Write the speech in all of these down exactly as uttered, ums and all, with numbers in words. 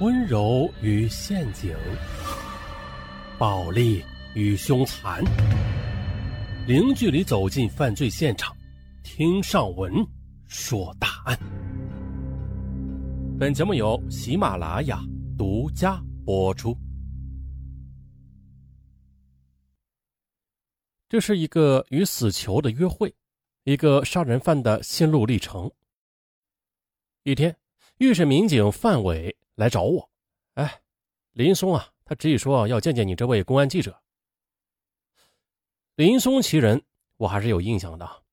温柔与陷阱，暴力与凶残，零距离走进犯罪现场，听上文说大案。本节目由喜马拉雅独家播出。这是一个与死囚的约会，一个杀人犯的心路历程。一天，浴室民警范伟来找我，哎，林松啊，他执意说要见见你这位公安记者。林松其人，我还是有印象的。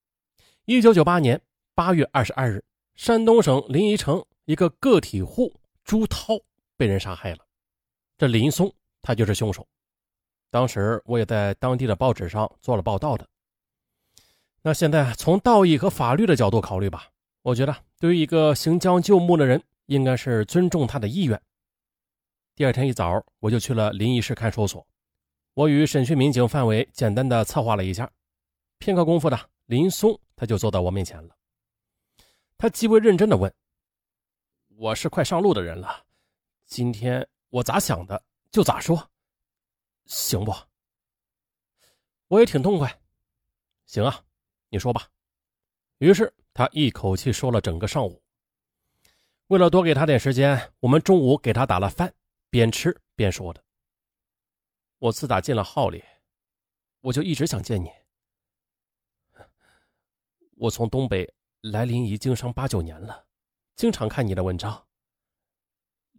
一九九八年八月二十二日，山东省临沂城一个个体户朱涛被人杀害了，这林松他就是凶手。当时我也在当地的报纸上做了报道的。那现在从道义和法律的角度考虑吧，我觉得对于一个行将就木的人，应该是尊重他的意愿。第二天一早，我就去了临沂市看守所，我与审讯民警范伟简单的策划了一下，片刻功夫的，林松他就坐到我面前了。他极为认真的问：“我是快上路的人了，今天我咋想的就咋说，行不？”我也挺痛快，行啊，你说吧。于是他一口气说了整个上午。为了多给他点时间，我们中午给他打了饭，边吃边说的。我自打进了号里，我就一直想见你。我从东北来临沂经商八九年了，经常看你的文章。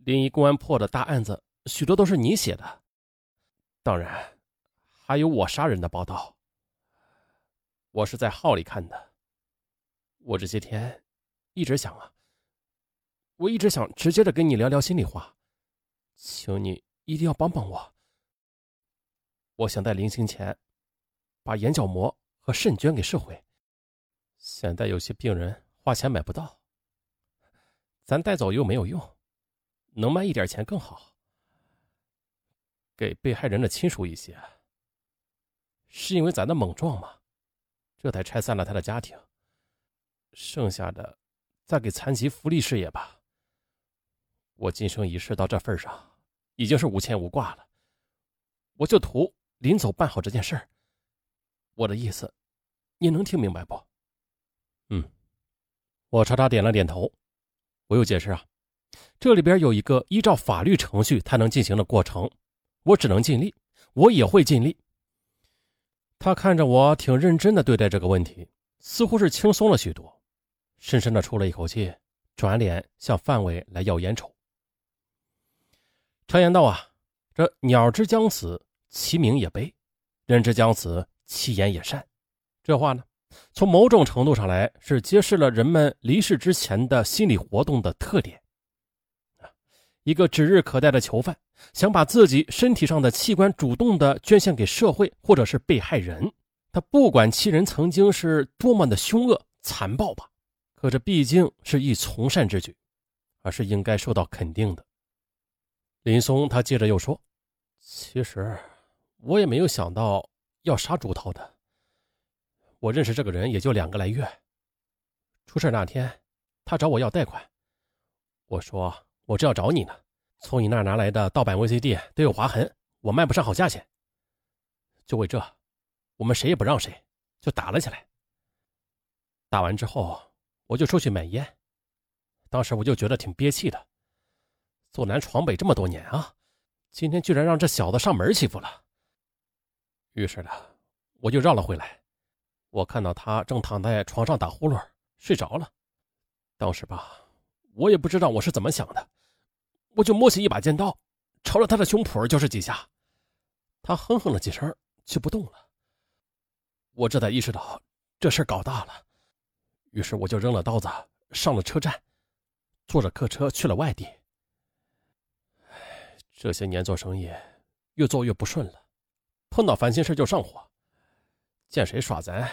临沂公安破的大案子，许多都是你写的，当然还有我杀人的报道。我是在号里看的。我这些天一直想啊，我一直想直接的跟你聊聊心里话，请你一定要帮帮我。我想在临行前把眼角膜和肾捐给社会，现在有些病人花钱买不到，咱带走又没有用，能卖一点钱更好，给被害人的亲属一些。是因为咱的莽撞吗？这才拆散了他的家庭，剩下的再给残疾福利事业吧。我今生一世到这份上，已经是无牵无挂了，我就图临走办好这件事儿。我的意思你能听明白不？嗯，我朝他点了点头。我又解释啊，这里边有一个依照法律程序才能进行的过程，我只能尽力，我也会尽力。他看着我挺认真的对待这个问题，似乎是轻松了许多，深深的出了一口气，转脸向范伟来要烟抽。常言道啊，这鸟之将死，其鸣也悲；人之将死，其言也善。这话呢，从某种程度上来，是揭示了人们离世之前的心理活动的特点。一个指日可待的囚犯，想把自己身体上的器官主动的捐献给社会或者是被害人，他不管其人曾经是多么的凶恶残暴吧，可这毕竟是一从善之举，而是应该受到肯定的。林松他接着又说：“其实我也没有想到要杀朱涛的，我认识这个人也就两个来月。出事那天，他找我要贷款，我说我这要找你呢，从你那儿拿来的盗版 V C D 都有划痕，我卖不上好价钱。就为这，我们谁也不让谁，就打了起来。打完之后，我就出去买烟，当时我就觉得挺憋气的，坐南闯北这么多年啊，今天居然让这小子上门欺负了。于是呢，我就绕了回来，我看到他正躺在床上打呼噜睡着了。当时吧，我也不知道我是怎么想的，我就摸起一把尖刀，朝着他的胸脯就是几下，他哼哼了几声就不动了。我这才意识到这事搞大了，于是我就扔了刀子，上了车站，坐着客车去了外地。这些年做生意越做越不顺了，碰到烦心事就上火，见谁耍咱，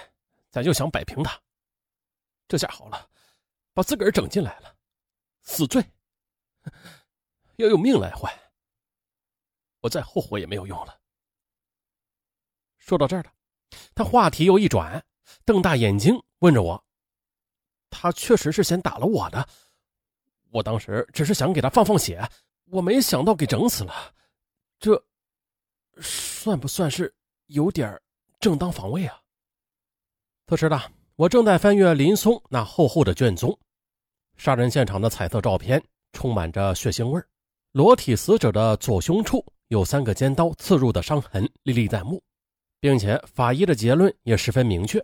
咱就想摆平他。这下好了，把自个儿整进来了，死罪，要用命来换。我再后悔也没有用了。说到这儿了，他话题又一转，瞪大眼睛问着我：“他确实是先打了我的，我当时只是想给他放放血，我没想到给整死了，这算不算是有点正当防卫啊？特师大，我正在翻阅林松那厚厚的卷宗，杀人现场的彩色照片充满着血腥味儿，裸体死者的左胸处有三个尖刀刺入的伤痕历历在目，并且法医的结论也十分明确。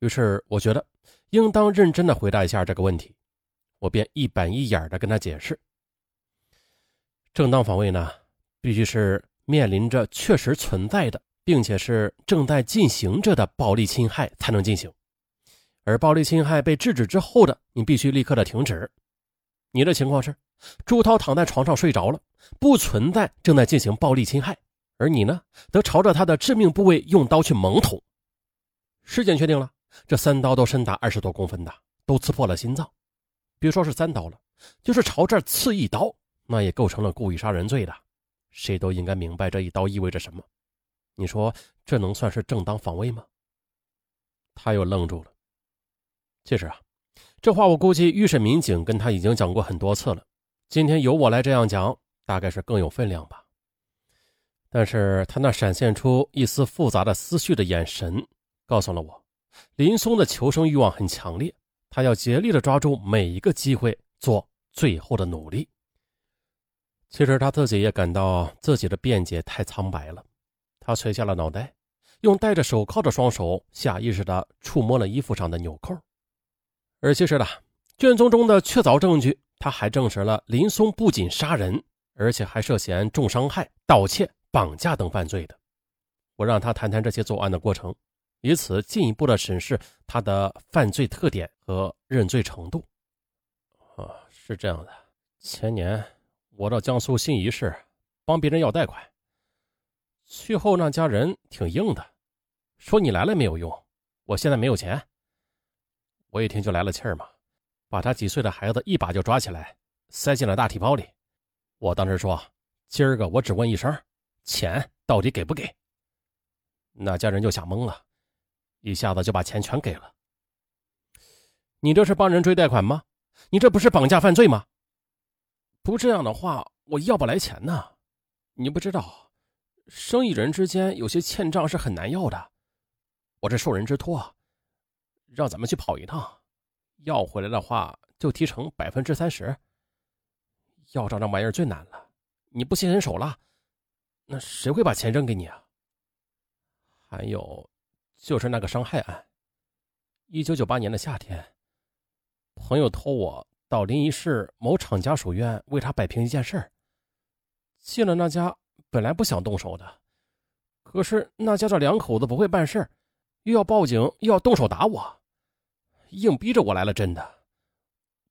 于是我觉得应当认真地回答一下这个问题，我便一板一眼地跟他解释，正当防卫呢，必须是面临着确实存在的并且是正在进行着的暴力侵害才能进行，而暴力侵害被制止之后的你必须立刻的停止。你的情况是朱涛躺在床上睡着了，不存在正在进行暴力侵害，而你呢得朝着他的致命部位用刀去猛捅。尸检确定了，这三刀都深达二十多公分的，都刺破了心脏，别说是三刀了，就是朝这儿刺一刀，那也构成了故意杀人罪的，谁都应该明白这一刀意味着什么。你说这能算是正当防卫吗？他又愣住了。其实啊，这话我估计预审民警跟他已经讲过很多次了，今天由我来这样讲大概是更有分量吧。但是他那闪现出一丝复杂的思绪的眼神告诉了我，林松的求生欲望很强烈，他要竭力地抓住每一个机会做最后的努力。其实他自己也感到自己的辩解太苍白了，他垂下了脑袋，用戴着手铐的双手下意识地触摸了衣服上的纽扣。而其实呢，卷宗中的确凿证据，他还证实了林松不仅杀人，而且还涉嫌重伤害、盗窃、绑架等犯罪的。我让他谈谈这些作案的过程，以此进一步的审视他的犯罪特点和认罪程度。啊，是这样的，前年我到江苏信宜市帮别人要贷款，去后那家人挺硬的，说你来了没有用，我现在没有钱。我一听就来了气儿嘛，把他几岁的孩子一把就抓起来塞进了大提包里。我当时说，今儿个我只问一声，钱到底给不给？那家人就吓懵了，一下子就把钱全给了。你这是帮人追贷款吗？你这不是绑架犯罪吗？不这样的话，我要不来钱呢。你不知道，生意人之间有些欠账是很难要的。我这受人之托，让咱们去跑一趟，要回来的话就提成百分之三十。要账这玩意儿最难了，你不心狠手辣，那谁会把钱扔给你啊？还有。就是那个伤害案，一九九八年的夏天，朋友托我到临沂市某厂家属院为他摆平一件事。进了那家，本来不想动手的，可是那家这两口子不会办事，又要报警又要动手打我，硬逼着我来了真的。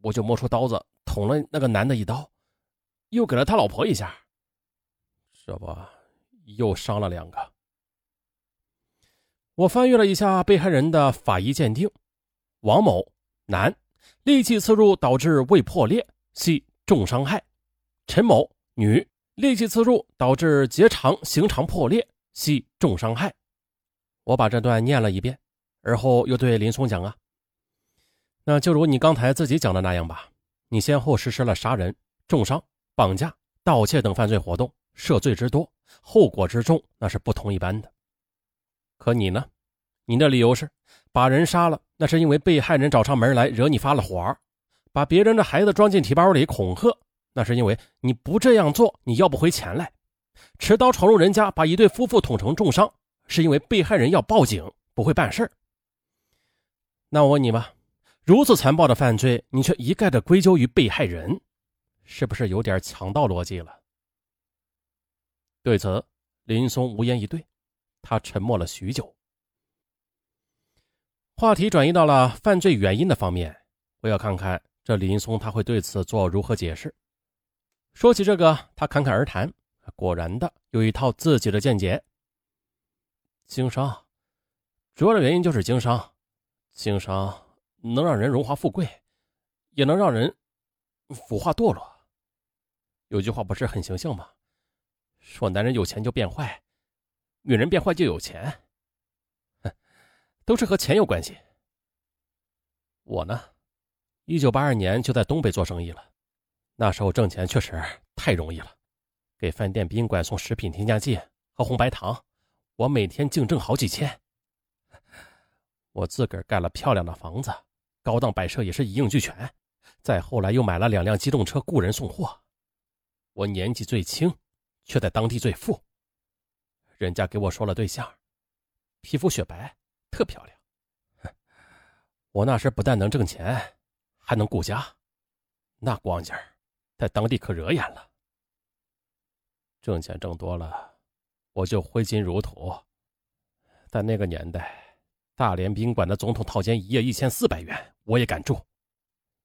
我就摸出刀子捅了那个男的一刀，又给了他老婆一下，这不又伤了两个。我翻阅了一下被害人的法医鉴定，王某，男，利器刺入导致胃破裂，系重伤害；陈某，女，利器刺入导致结肠行肠破裂，系重伤害。我把这段念了一遍，而后又对林松讲啊，那就如你刚才自己讲的那样吧，你先后实施了杀人、重伤、绑架、盗窃等犯罪活动，涉罪之多，后果之重，那是不同一般的。可你呢？你的理由是把人杀了，那是因为被害人找上门来惹你发了火；把别人的孩子装进提包里恐吓，那是因为你不这样做你要不回钱来；持刀闯入人家把一对夫妇捅成重伤，是因为被害人要报警不会办事。那我问你吧，如此残暴的犯罪你却一概的归咎于被害人，是不是有点强盗逻辑了？对此林松无言以对，他沉默了许久。话题转移到了犯罪原因的方面，我要看看这林松他会对此做如何解释。说起这个，他侃侃而谈，果然的有一套自己的见解。经商，主要的原因就是经商，经商能让人荣华富贵，也能让人腐化堕落。有句话不是很形象吗？说男人有钱就变坏，女人变坏就有钱，都是和钱有关系。我呢，一九八二年就在东北做生意了，那时候挣钱确实太容易了，给饭店宾馆送食品添加剂和红白糖，我每天净挣好几千。我自个儿盖了漂亮的房子，高档摆设也是一应俱全，再后来又买了两辆机动车雇人送货。我年纪最轻，却在当地最富。人家给我说了对象，皮肤雪白，特漂亮。我那时不但能挣钱，还能顾家，那光景在当地可惹眼了。挣钱挣多了，我就挥金如土。在那个年代，大连宾馆的总统套间一夜一千四百元，我也敢住。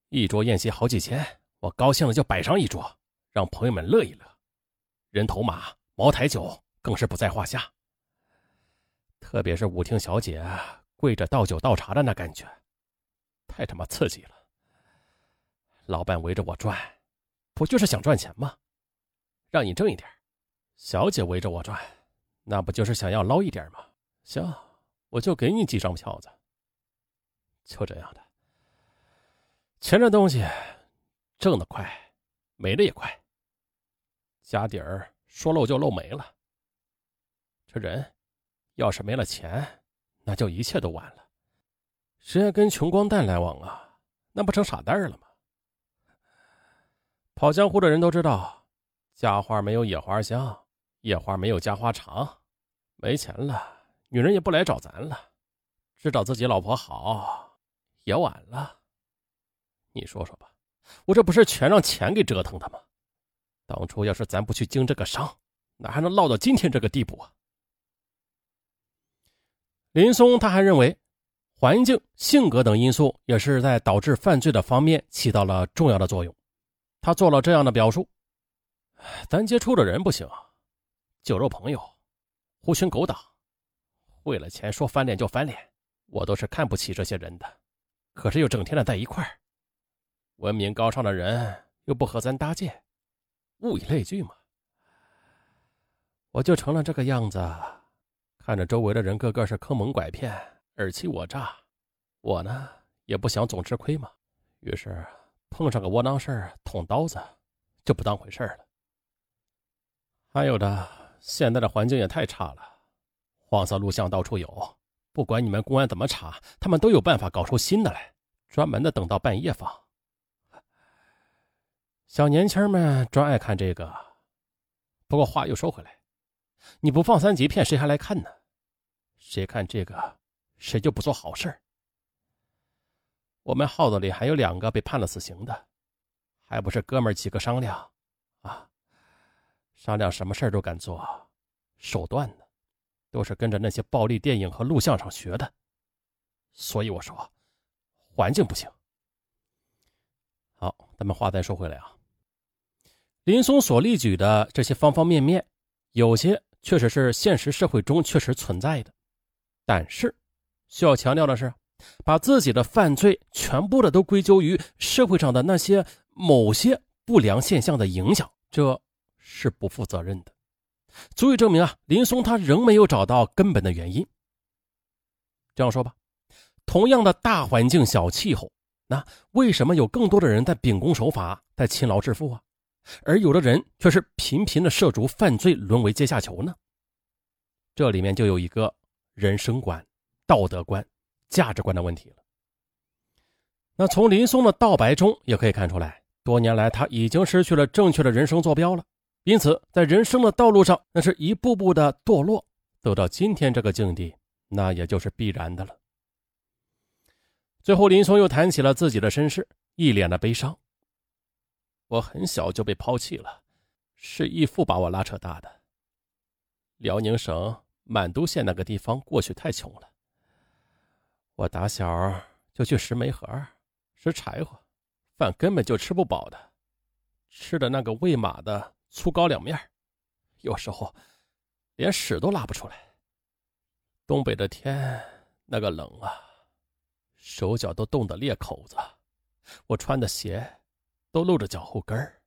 一桌宴席好几千，我高兴了就摆上一桌，让朋友们乐一乐。人头马、茅台酒更是不在话下。特别是舞厅小姐跪着倒酒倒茶的那感觉，太他妈刺激了。老板围着我转，不就是想赚钱吗？让你挣一点。小姐围着我转，那不就是想要捞一点吗？行，我就给你几张票子。就这样的。钱这东西挣得快，没的也快。家底儿说漏就漏没了。这人要是没了钱，那就一切都完了。谁还跟穷光蛋来往啊？那不成傻蛋了吗？跑江湖的人都知道，家花没有野花香，野花没有家花长。没钱了，女人也不来找咱了，知道自己老婆好也晚了。你说说吧，我这不是全让钱给折腾的吗？当初要是咱不去经这个伤，哪还能落到今天这个地步啊？林松他还认为，环境、性格等因素也是在导致犯罪的方面起到了重要的作用。他做了这样的表述：咱接触的人不行，酒肉朋友，狐群狗党，为了钱说翻脸就翻脸，我都是看不起这些人的，可是又整天的在一块儿。文明高尚的人又不和咱搭界，物以类聚嘛。我就成了这个样子，看着周围的人个个是坑蒙拐骗，尔虞我诈，我呢也不想总吃亏嘛，于是碰上个窝囊事儿，捅刀子就不当回事了。还有的，现在的环境也太差了，黄色录像到处有，不管你们公安怎么查，他们都有办法搞出新的来，专门的等到半夜放。小年轻们专爱看这个。不过话又说回来，你不放三级片，谁还来看呢？谁看这个，谁就不做好事。我们号子里还有两个被判了死刑的，还不是哥们儿几个商量啊，商量什么事儿都敢做，手段呢，都是跟着那些暴力电影和录像上学的。所以我说，环境不行。好，咱们话再说回来啊，林松所例举的这些方方面面，有些确实是现实社会中确实存在的，但是需要强调的是，把自己的犯罪全部的都归咎于社会上的那些某些不良现象的影响，这是不负责任的。足以证明啊，林松他仍没有找到根本的原因。这样说吧，同样的大环境小气候，那为什么有更多的人在秉公守法，在勤劳致富啊，而有的人却是频频的涉足犯罪，沦为阶下囚呢？这里面就有一个人生观、道德观、价值观的问题了。那从林松的道白中也可以看出来，多年来他已经失去了正确的人生坐标了，因此在人生的道路上，那是一步步的堕落，走到今天这个境地，那也就是必然的了。最后林松又谈起了自己的身世，一脸的悲伤。我很小就被抛弃了，是义父把我拉扯大的。辽宁省满都县那个地方过去太穷了，我打小就去拾煤核、拾柴火，饭根本就吃不饱的，吃的那个喂马的粗高粱面，有时候连屎都拉不出来。东北的天那个冷啊，手脚都冻得裂口子，我穿的鞋都露着脚后跟儿。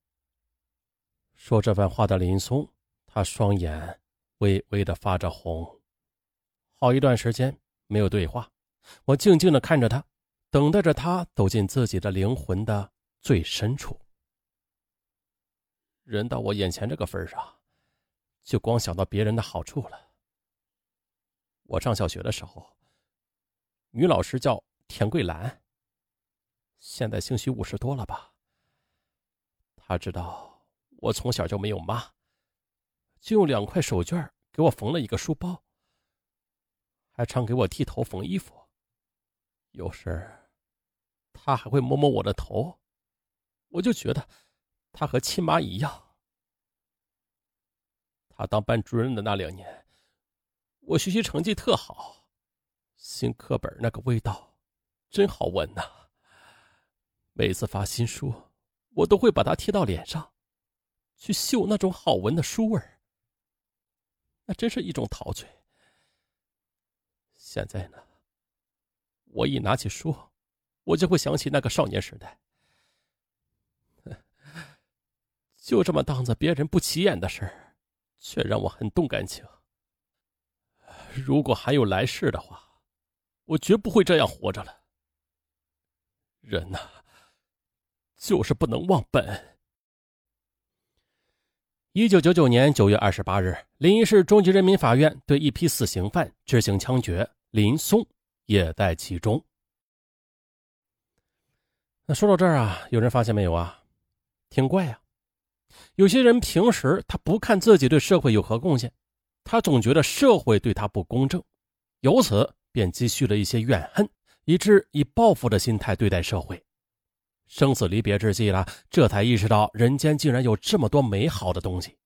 说这番话的林松，他双眼微微的发着红。好一段时间没有对话，我静静的看着他，等待着他走进自己的灵魂的最深处。人到我眼前这个份上，就光想到别人的好处了。我上小学的时候，女老师叫田桂兰，现在兴许五十多了吧。她知道我从小就没有妈，就用两块手绢给我缝了一个书包，还常给我剃头缝衣服。有时她还会摸摸我的头，我就觉得她和亲妈一样。她当班主任的那两年，我学习成绩特好，新课本那个味道真好闻呐、啊。每次发新书，我都会把它贴到脸上，去嗅那种好闻的书味儿，那真是一种陶醉。现在呢，我一拿起书，我就会想起那个少年时代，就这么档子别人不起眼的事儿，却让我很动感情。如果还有来世的话，我绝不会这样活着了。人呐、啊，就是不能忘本。一九九九年九月二十八日，临沂市中级人民法院对一批死刑犯执行枪决，林松也在其中。那说到这儿啊，有人发现没有啊？挺怪啊，有些人平时他不看自己对社会有何贡献，他总觉得社会对他不公正，由此便积蓄了一些怨恨，以致以报复的心态对待社会。生死离别之际了，这才意识到人间竟然有这么多美好的东西，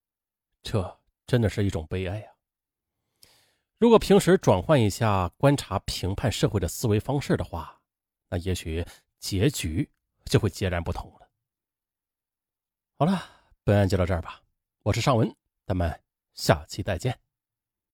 这真的是一种悲哀啊！如果平时转换一下观察评判社会的思维方式的话，那也许结局就会截然不同了。好了，本案就到这儿吧，我是尚文，咱们下期再见。